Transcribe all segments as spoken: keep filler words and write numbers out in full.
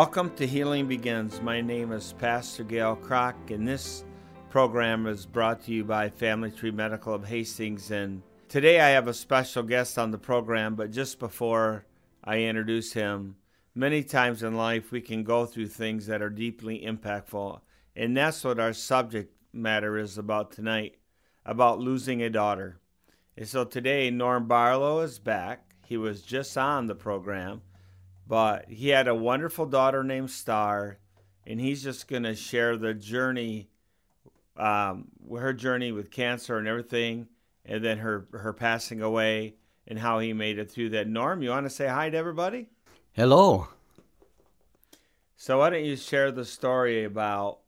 Welcome to Healing Begins. My name is Pastor Gail Kroc, and this program is brought to you by Family Tree Medical of Hastings. And today I have a special guest on the program, but just before I introduce him, many times in life we can go through things that are deeply impactful, and that's what our subject matter is about tonight, about losing a daughter. And so today, Norm Barlow is back. He was just on the program. But he had a wonderful daughter named Star, and he's just going to share the journey, um, her journey with cancer and everything, and then her, her passing away and how he made it through that. Norm, you want to say hi to everybody? Hello. So why don't you share the story about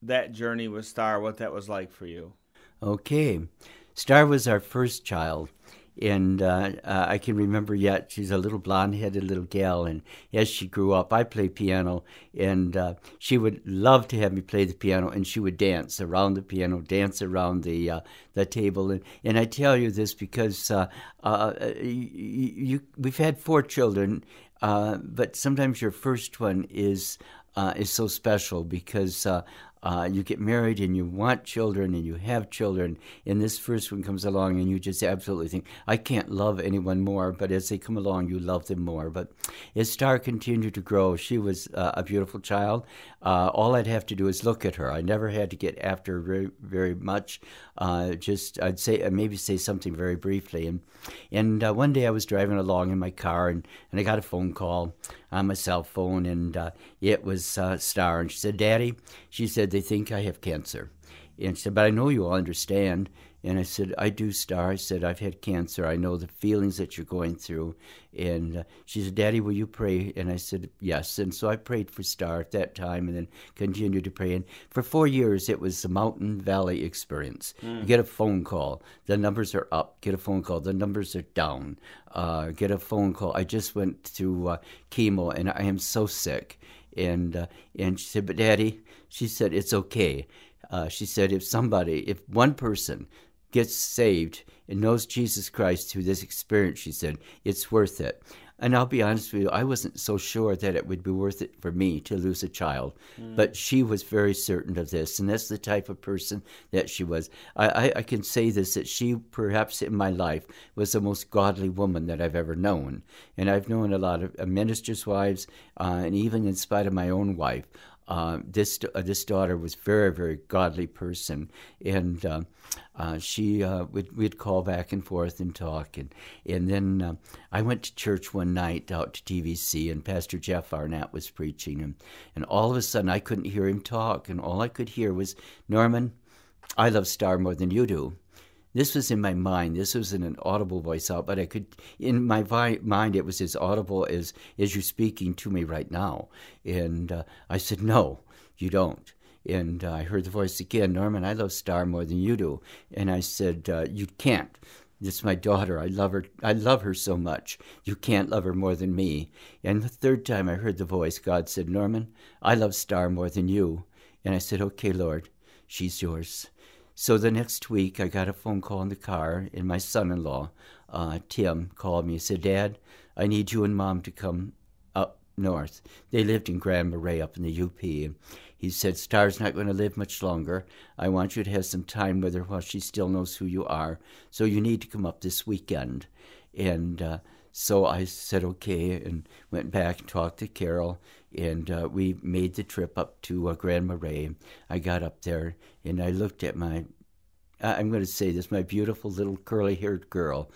that journey with Star, what that was like for you? Okay. Star was our first child. And uh, uh, I can remember yet, she's a little blonde-headed little gal, and as she grew up, I played piano, and uh, she would love to have me play the piano, and she would dance around the piano, dance around the uh, the table. And, and I tell you this because uh, uh, you, you, we've had four children, uh, but sometimes your first one is uh, is so special because uh, Uh, you get married and you want children and you have children, and this first one comes along and you just absolutely think, I can't love anyone more, but as they come along, you love them more. But as Star continued to grow, she was uh, a beautiful child. Uh, all I'd have to do is look at her. I never had to get after her very, very much. Uh, just, I'd say, uh, maybe say something very briefly. And and uh, one day I was driving along in my car, and, and I got a phone call on my cell phone, and uh, it was uh, Star. And she said, Daddy, she said, they think I have cancer. And she said, but I know you all understand. And I said, I do, Star. I said, I've had cancer. I know the feelings that you're going through. And uh, she said, Daddy, will you pray? And I said, yes. And so I prayed for Star at that time and then continued to pray. And for four years, it was the mountain valley experience. Mm. You get a phone call. The numbers are up. Get a phone call. The numbers are down. Uh, get a phone call. I just went through uh, chemo, and I am so sick. And uh, and she said, but Daddy, she said, it's okay. Uh, she said, if somebody, if one person gets saved and knows Jesus Christ through this experience, she said, it's worth it. And I'll be honest with you, I wasn't so sure that it would be worth it for me to lose a child. Mm. But she was very certain of this, and that's the type of person that she was. I, I, I can say this, that she, perhaps in my life, was the most godly woman that I've ever known. And I've known a lot of uh, ministers' wives, uh, and even in spite of my own wife, Uh, this uh, this daughter was very, very godly person, and uh, uh, she uh, would we'd call back and forth and talk, and and then uh, I went to church one night out to T V C, and Pastor Jeff Arnett was preaching, and and all of a sudden I couldn't hear him talk, and all I could hear was, Norman, I love Star more than you do. This was in my mind. This was in an audible voice out, but I could, in my vi- mind, it was as audible as, as you're speaking to me right now. And uh, I said, no, you don't. And uh, I heard the voice again, Norman, I love Star more than you do. And I said, uh, you can't. It's my daughter. I love her. I love her so much. You can't love her more than me. And the third time I heard the voice, God said, Norman, I love Star more than you. And I said, okay, Lord, she's yours. So the next week, I got a phone call in the car, and my son-in-law, uh, Tim, called me and said, Dad, I need you and Mom to come up north. They lived in Grand Marais up in the U P, and he said, Star's not going to live much longer. I want you to have some time with her while she still knows who you are, so you need to come up this weekend. And uh, so I said, okay, and went back and talked to Carol, and uh, we made the trip up to uh, Grand Marais. I got up there, and I looked at my, I'm going to say this, my beautiful little curly-haired girl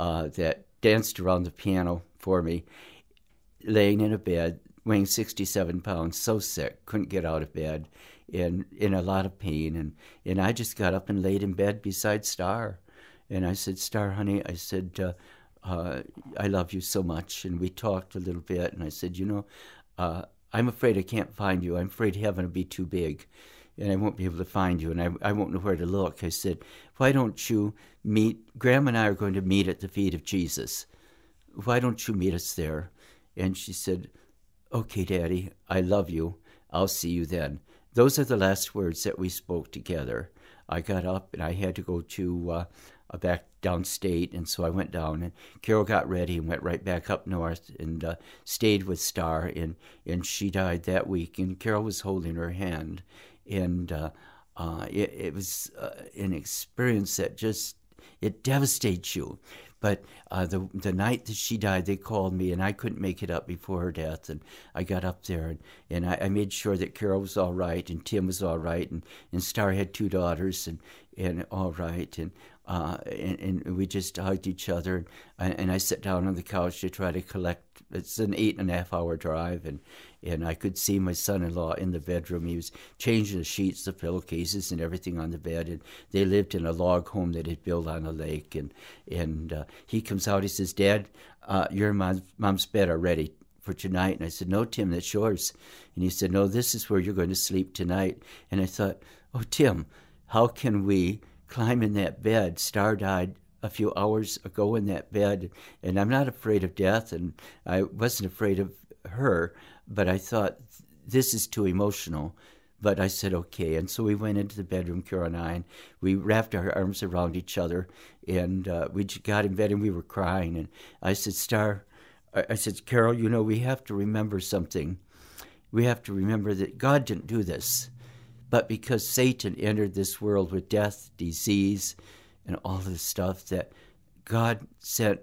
uh, that danced around the piano for me, laying in a bed, weighing sixty-seven pounds, so sick, couldn't get out of bed, and in a lot of pain. And, and I just got up and laid in bed beside Star. And I said, Star, honey, I said, uh, uh, I love you so much. And we talked a little bit, and I said, you know, Uh, I'm afraid I can't find you. I'm afraid heaven will be too big, and I won't be able to find you, and I, I won't know where to look. I said, why don't you meet? Grandma and I are going to meet at the feet of Jesus. Why don't you meet us there? And she said, okay, Daddy, I love you. I'll see you then. Those are the last words that we spoke together. I got up and I had to go to uh, back downstate, and so I went down, and Carol got ready and went right back up north and uh, stayed with Star, and, and she died that week, and Carol was holding her hand, and uh, uh, it, it was uh, an experience that just, it devastates you. But uh, the the night that she died, they called me, and I couldn't make it up before her death. And I got up there, and, and I, I made sure that Carol was all right, and Tim was all right, and, and Star had two daughters, and, and all right. And, uh, and and we just hugged each other. And, and I sat down on the couch to try to collect. It's an eight-and-a-half-hour drive, and, and I could see my son-in-law in the bedroom. He was changing the sheets, the pillowcases, and everything on the bed. And they lived in a log home that had built on a lake. And and uh, he comes out. He says, "Dad, uh, your mom's, mom's bed already for tonight." And I said, "No, Tim, that's yours." And he said, "No, this is where you're going to sleep tonight." And I thought, oh, Tim, how can we climb in that bed? Star died a few hours ago in that bed, and I'm not afraid of death, and I wasn't afraid of her, but I thought, this is too emotional. But I said, okay. And so we went into the bedroom, Carol and I, and we wrapped our arms around each other, and uh, we got in bed, and we were crying. And I said, Star, I said, Carol, you know, we have to remember something. We have to remember that God didn't do this, but because Satan entered this world with death, disease, and all this stuff, that God sent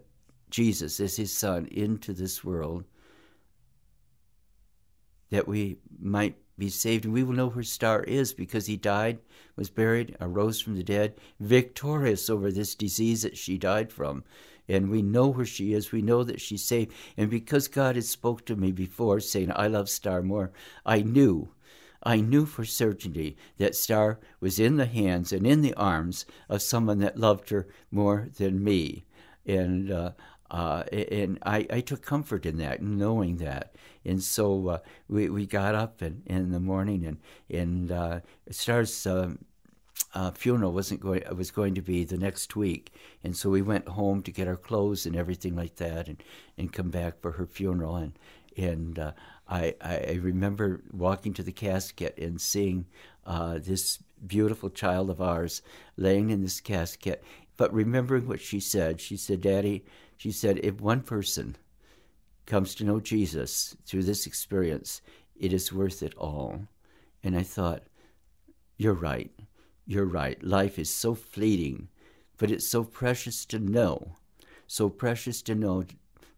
Jesus as his son into this world that we might be saved. And we will know where Star is because he died, was buried, arose from the dead, victorious over this disease that she died from. And we know where she is. We know that she's saved. And because God had spoke to me before saying, I love Star more, I knew I knew for certainty that Star was in the hands and in the arms of someone that loved her more than me. And uh, uh, and I, I took comfort in that, knowing that. And so uh, we, we got up in, in the morning, and, and uh, Star's um, uh, funeral wasn't going, was going to be the next week. And so we went home to get our clothes and everything like that, and, and come back for her funeral. And, and uh, I, I remember walking to the casket and seeing uh, this beautiful child of ours laying in this casket. But remembering what she said, she said, Daddy, she said, if one person comes to know Jesus through this experience, it is worth it all. And I thought, you're right, you're right. Life is so fleeting, but it's so precious to know, so precious to know,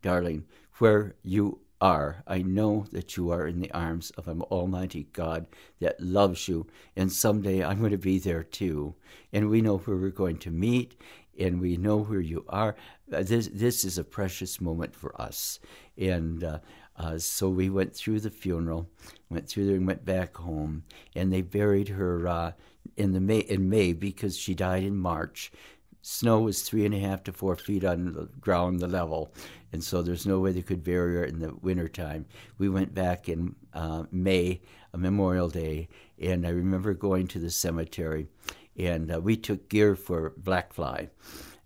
darling, where you are. Are. I know that you are in the arms of an almighty God that loves you, and someday I'm going to be there too. And we know where we're going to meet, and we know where you are. This this is a precious moment for us. And uh, uh, so we went through the funeral, went through there and went back home, and they buried her uh, in the May, in May because she died in March. Snow was three and a half to four feet on the ground, the level, and so there's no way they could bury her in the wintertime. We went back in uh, May, a Memorial Day, and I remember going to the cemetery, and uh, we took gear for black fly.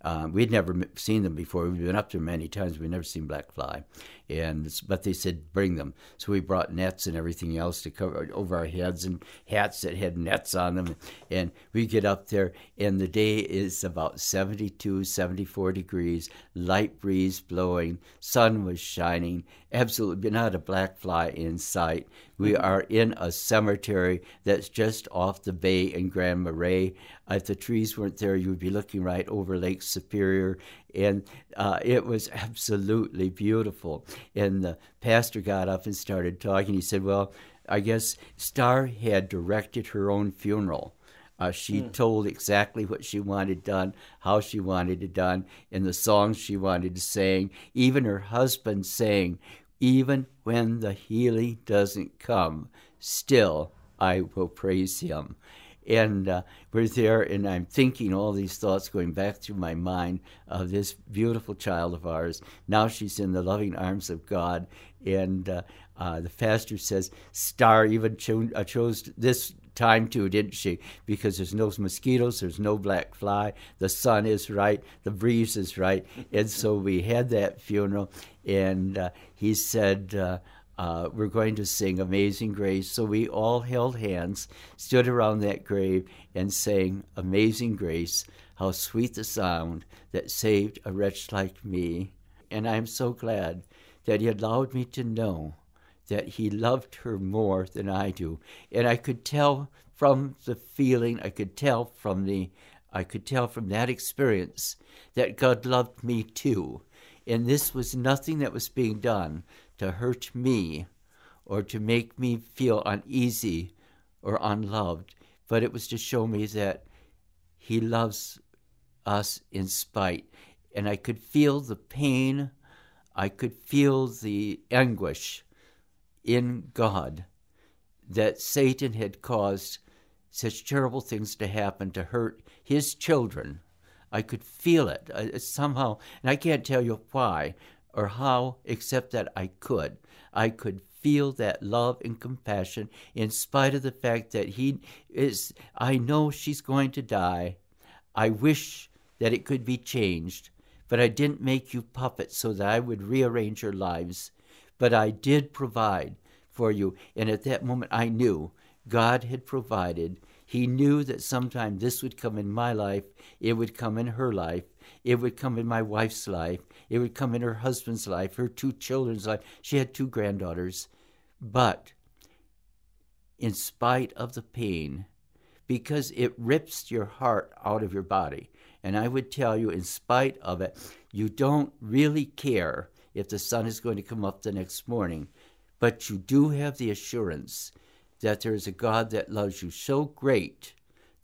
Um, we'd never seen them before. We'd been up there many times. We'd never seen black fly, and but they said bring them. So we brought nets and everything else to cover over our heads, and hats that had nets on them. And we get up there, and the day is about seventy-two, seventy-four degrees, light breeze blowing, sun was shining, absolutely not a black fly in sight. We are in a cemetery that's just off the bay in Grand Marais. If the trees weren't there, you would be looking right over Lake Superior. And uh, it was absolutely beautiful. And the pastor got up and started talking. He said, well, I guess Star had directed her own funeral. Uh, she mm. told exactly what she wanted done, how she wanted it done, and the songs she wanted to sing. Even her husband sang, even when the healing doesn't come, still I will praise him. And uh, we're there, and I'm thinking all these thoughts going back through my mind of this beautiful child of ours. Now she's in the loving arms of God. And uh, uh, the pastor says, Star even cho- uh, chose this time too, didn't she? Because there's no mosquitoes, there's no black fly, the sun is right, the breeze is right. And so we had that funeral, and uh, he said, uh, Uh, we're going to sing Amazing Grace. So we all held hands, stood around that grave, and sang Amazing Grace, how sweet the sound that saved a wretch like me. And I'm so glad that he allowed me to know that he loved her more than I do. And I could tell from the feeling, I could tell from the, I could tell from that experience that God loved me too. And this was nothing that was being done to hurt me or to make me feel uneasy or unloved, but it was to show me that he loves us in spite. And I could feel the pain, I could feel the anguish in God that Satan had caused such terrible things to happen to hurt his children. I could feel it I, somehow, and I can't tell you why or how, except that I could. I could feel that love and compassion in spite of the fact that he is, I know she's going to die. I wish that it could be changed, but I didn't make you puppets so that I would rearrange your lives. But I did provide for you, and at that moment I knew God had provided. He knew that sometime this would come in my life, it would come in her life, it would come in my wife's life, it would come in her husband's life, her two children's life. She had two granddaughters. But in spite of the pain, because it rips your heart out of your body, and I would tell you, in spite of it, you don't really care if the sun is going to come up the next morning, but you do have the assurance that there is a God that loves you so great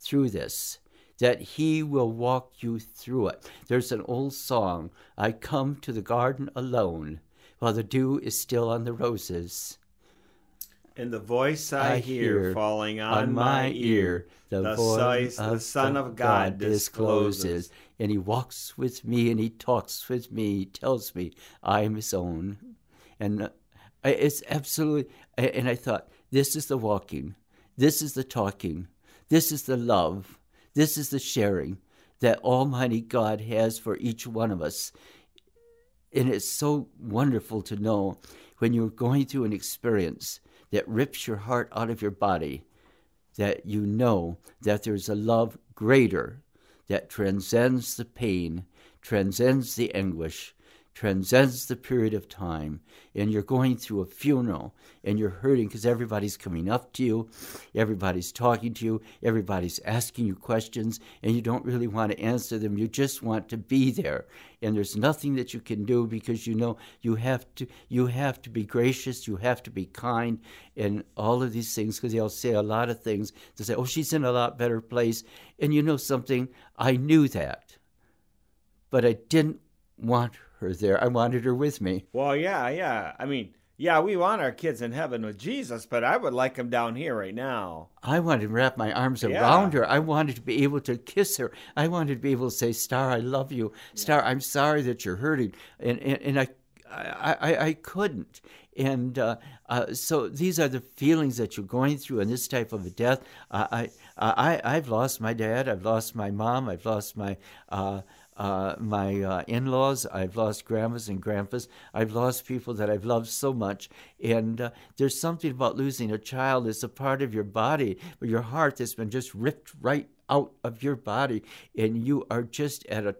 through this, that he will walk you through it. There's an old song, I come to the garden alone, while the dew is still on the roses. And the voice I, I hear, hear falling on, on my ear, the, the voice of the Son of God discloses. And he walks with me, and he talks with me, he tells me I am his own. And it's absolutely, and I thought, this is the walking, this is the talking, this is the love, this is the sharing that Almighty God has for each one of us. And it's so wonderful to know when you're going through an experience that rips your heart out of your body, that you know that there's a love greater that transcends the pain, transcends the anguish, transcends the period of time, and you're going through a funeral, and you're hurting because everybody's coming up to you, everybody's talking to you, everybody's asking you questions, and you don't really want to answer them. You just want to be there, and there's nothing that you can do because you know you have to. You have to be gracious, you have to be kind, and all of these things, because they'll say a lot of things. They'll say, "Oh, she's in a lot better place," and you know something. I knew that, but I didn't want her. her there. I wanted her with me. Well, yeah, yeah. I mean, yeah, we want our kids in heaven with Jesus, but I would like them down here right now. I wanted to wrap my arms yeah. around her. I wanted to be able to kiss her. I wanted to be able to say, Star, I love you. Star, yeah. I'm sorry that you're hurting. And and, and I, I, I I couldn't. And uh, uh, so these are the feelings that you're going through in this type of a death. Uh, I, I, I've lost my dad. I've lost my mom. I've lost my... Uh, Uh, my uh, in-laws, I've lost grandmas and grandpas, I've lost people that I've loved so much, and uh, there's something about losing a child. It's a part of your body, your heart that's been just ripped right out of your body, and you are just at a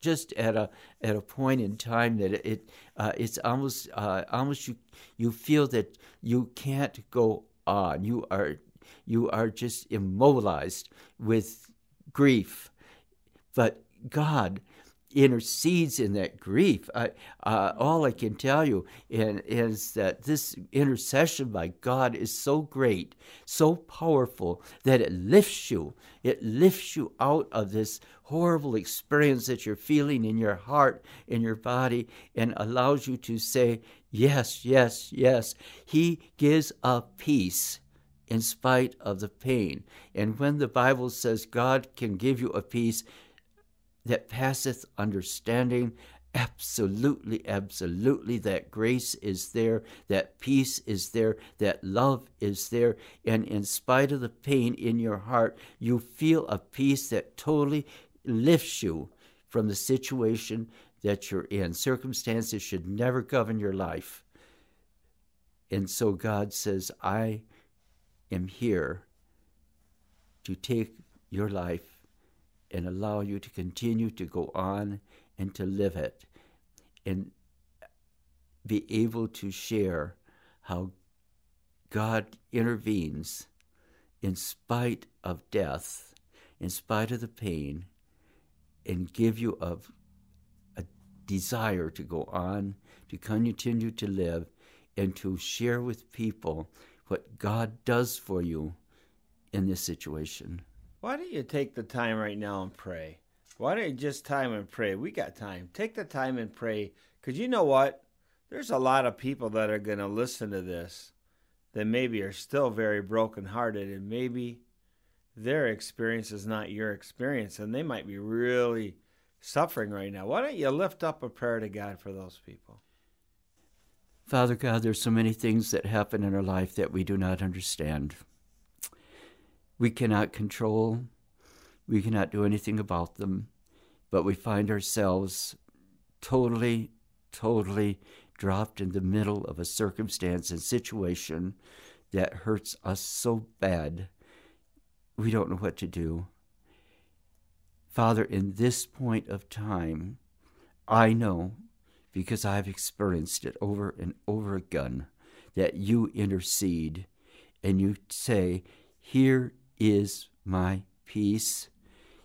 just at a at a point in time that it, it uh, it's almost uh, almost you you feel that you can't go on. You are you are just immobilized with grief, but God intercedes in that grief. I, uh, all I can tell you in, is that this intercession by God is so great, so powerful, that it lifts you. It lifts you out of this horrible experience that you're feeling in your heart, in your body, and allows you to say, yes, yes, yes. He gives a peace in spite of the pain. And when the Bible says God can give you a peace that passeth understanding, absolutely, absolutely, that grace is there, that peace is there, that love is there, and in spite of the pain in your heart, you feel a peace that totally lifts you from the situation that you're in. Circumstances should never govern your life. And so God says, I am here to take your life and allow you to continue to go on and to live it and be able to share how God intervenes in spite of death, in spite of the pain, and give you a, a desire to go on, to continue to live, and to share with people what God does for you in this situation. Why don't you take the time right now and pray? Why don't you just time and pray? We got time. Take the time and pray, because you know what? There's a lot of people that are going to listen to this that maybe are still very brokenhearted, and maybe their experience is not your experience, and they might be really suffering right now. Why don't you lift up a prayer to God for those people? Father God, there's so many things that happen in our life that we do not understand. We cannot control, we cannot do anything about them, but we find ourselves totally, totally dropped in the middle of a circumstance and situation that hurts us so bad, we don't know what to do. Father, in this point of time, I know, because I've experienced it over and over again, that you intercede and you say, here is my peace,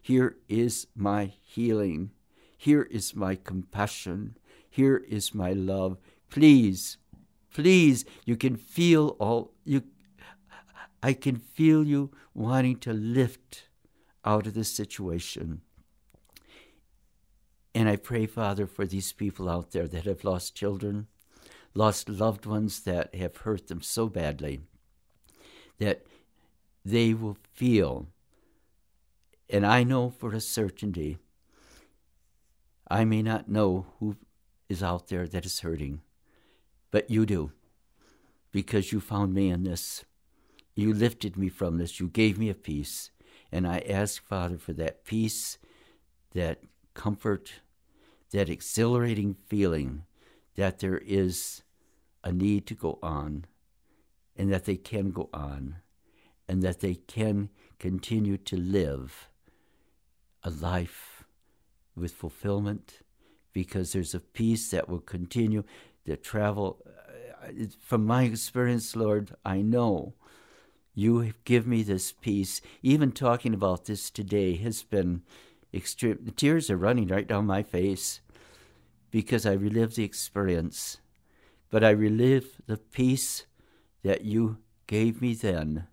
here is my healing, here is my compassion, here is my love. Please, please, you can feel all, you. I can feel you wanting to lift out of this situation. And I pray, Father, for these people out there that have lost children, lost loved ones that have hurt them so badly, that they will feel, and I know for a certainty, I may not know who is out there that is hurting, but you do, because you found me in this. You lifted me from this. You gave me a peace. And I ask, Father, for that peace, that comfort, that exhilarating feeling that there is a need to go on, and that they can go on, and that they can continue to live a life with fulfillment, because there's a peace that will continue to travel. From my experience, Lord, I know you give me this peace. Even talking about this today has been extreme. The tears are running right down my face because I relive the experience, but I relive the peace that you gave me then,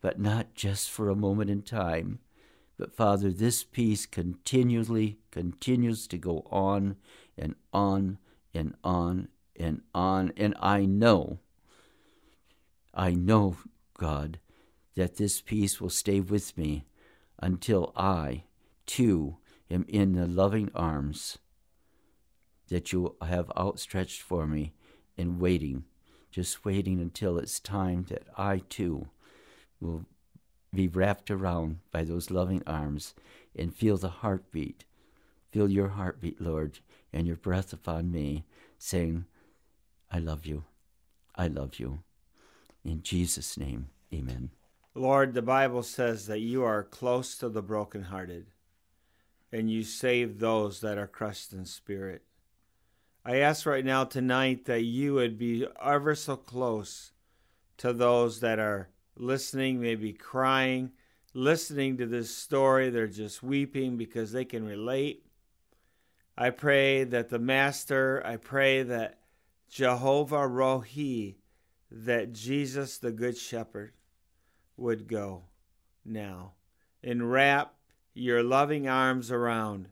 but not just for a moment in time. But Father, this peace continually continues to go on and on and on and on. And I know, I know, God, that this peace will stay with me until I, too, am in the loving arms that you have outstretched for me, and waiting, just waiting until it's time that I, too, will be wrapped around by those loving arms and feel the heartbeat, feel your heartbeat, Lord, and your breath upon me, saying, I love you, I love you. In Jesus' name, amen. Lord, the Bible says that you are close to the brokenhearted, and you save those that are crushed in spirit. I ask right now tonight that you would be ever so close to those that are listening, maybe crying, listening to this story. They're just weeping because they can relate. I pray that the Master, I pray that Jehovah Rohi, that Jesus, the Good Shepherd, would go now and wrap your loving arms around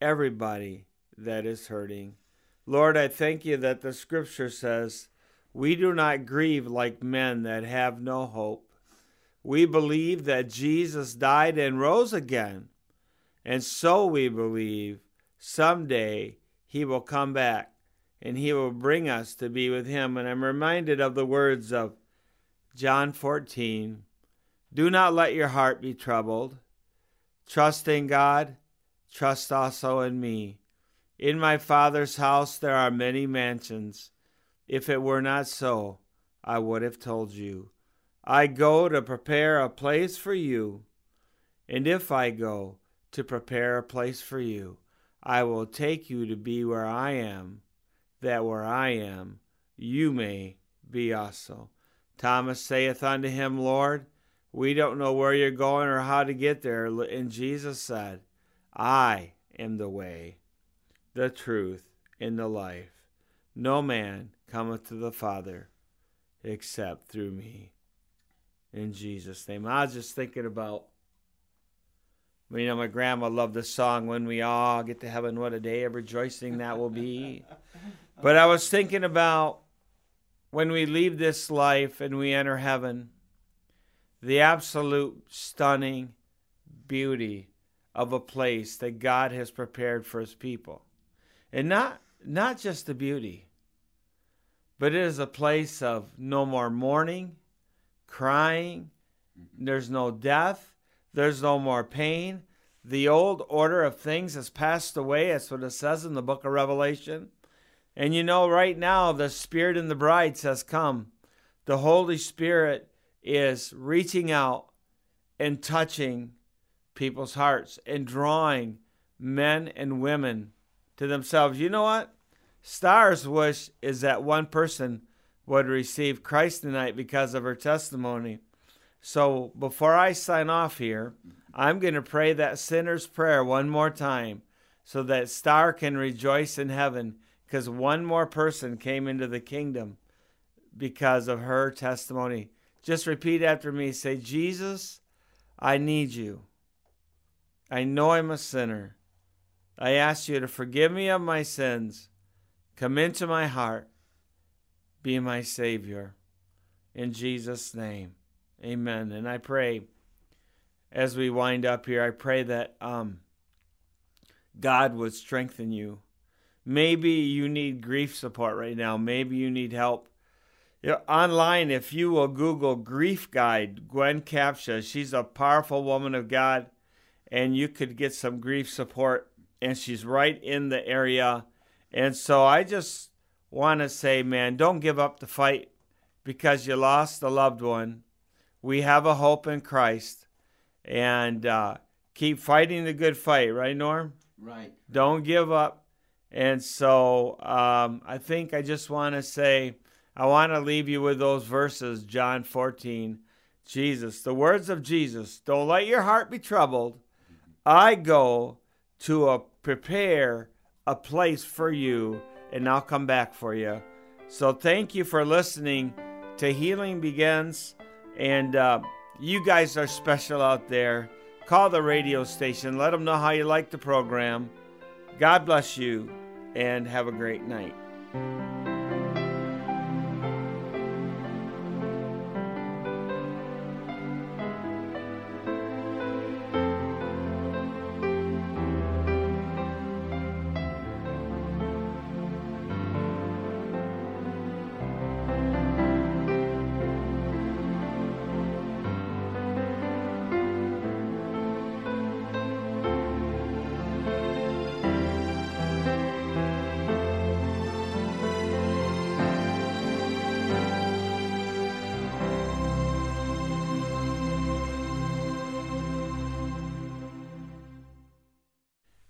everybody that is hurting. Lord, I thank you that the scripture says, we do not grieve like men that have no hope. We believe that Jesus died and rose again, and so we believe someday he will come back, and he will bring us to be with him. And I'm reminded of the words of John fourteen. Do not let your heart be troubled. Trust in God. Trust also in me. In my Father's house there are many mansions. If it were not so, I would have told you. I go to prepare a place for you, and if I go to prepare a place for you, I will take you to be where I am, that where I am, you may be also. Thomas saith unto him, Lord, we don't know where you're going or how to get there. And Jesus said, I am the way, the truth, and the life. No man cometh to the Father except through me. In Jesus' name. I was just thinking about, you know, my grandma loved the song, When We All Get to Heaven, What a Day of Rejoicing That Will Be. But I was thinking about when we leave this life and we enter heaven, the absolute stunning beauty of a place that God has prepared for his people. And not not just the beauty, but it is a place of no more mourning, crying, there's no death, there's no more pain. The old order of things has passed away. That's what it says in the book of Revelation. And you know, right now, the Spirit and the bride says, come. The Holy Spirit is reaching out and touching people's hearts and drawing men and women to themselves. You know what? Star's wish is that one person would receive Christ tonight because of her testimony. So before I sign off here, I'm going to pray that sinner's prayer one more time so that Star can rejoice in heaven because one more person came into the kingdom because of her testimony. Just repeat after me. Say, Jesus, I need you. I know I'm a sinner. I ask you to forgive me of my sins. Come into my heart. Be my Savior. In Jesus' name, amen. And I pray, as we wind up here, I pray that um, God would strengthen you. Maybe you need grief support right now. Maybe you need help. Online, if you will Google Grief Guide, Gwen Capshaw, she's a powerful woman of God, and you could get some grief support, and she's right in the area. And so I just want to say, man, don't give up the fight because you lost a loved one. We have a hope in Christ, and uh, keep fighting the good fight, right, Norm? Right. Don't give up. And so um, I think I just want to say, I want to leave you with those verses, John fourteen. Jesus, the words of Jesus, don't let your heart be troubled. I go to a, prepare a place for you, and I'll come back for you. So thank you for listening to Healing Begins. And uh, you guys are special out there. Call the radio station. Let them know how you like the program. God bless you, and have a great night.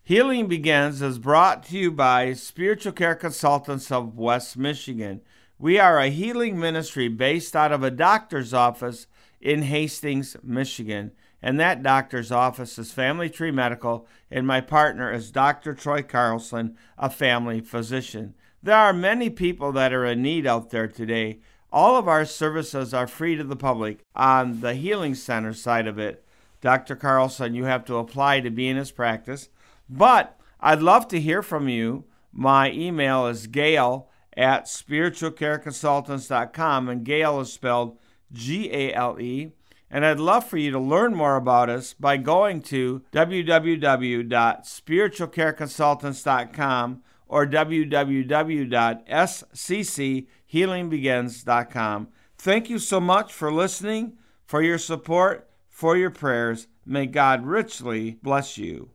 Healing Begins is brought to you by Spiritual Care Consultants of West Michigan. We are a healing ministry based out of a doctor's office in Hastings, Michigan. And that doctor's office is Family Tree Medical, and my partner is Doctor Troy Carlson, a family physician. There are many people that are in need out there today. All of our services are free to the public on the healing center side of it. Doctor Carlson, you have to apply to be in his practice. But I'd love to hear from you. My email is gail at spiritual care consultants dot com, and Gail is spelled G A L E. And I'd love for you to learn more about us by going to w w w dot spiritual care consultants dot com or w w w dot s c c healing begins dot com. Thank you so much for listening, for your support, for your prayers. May God richly bless you.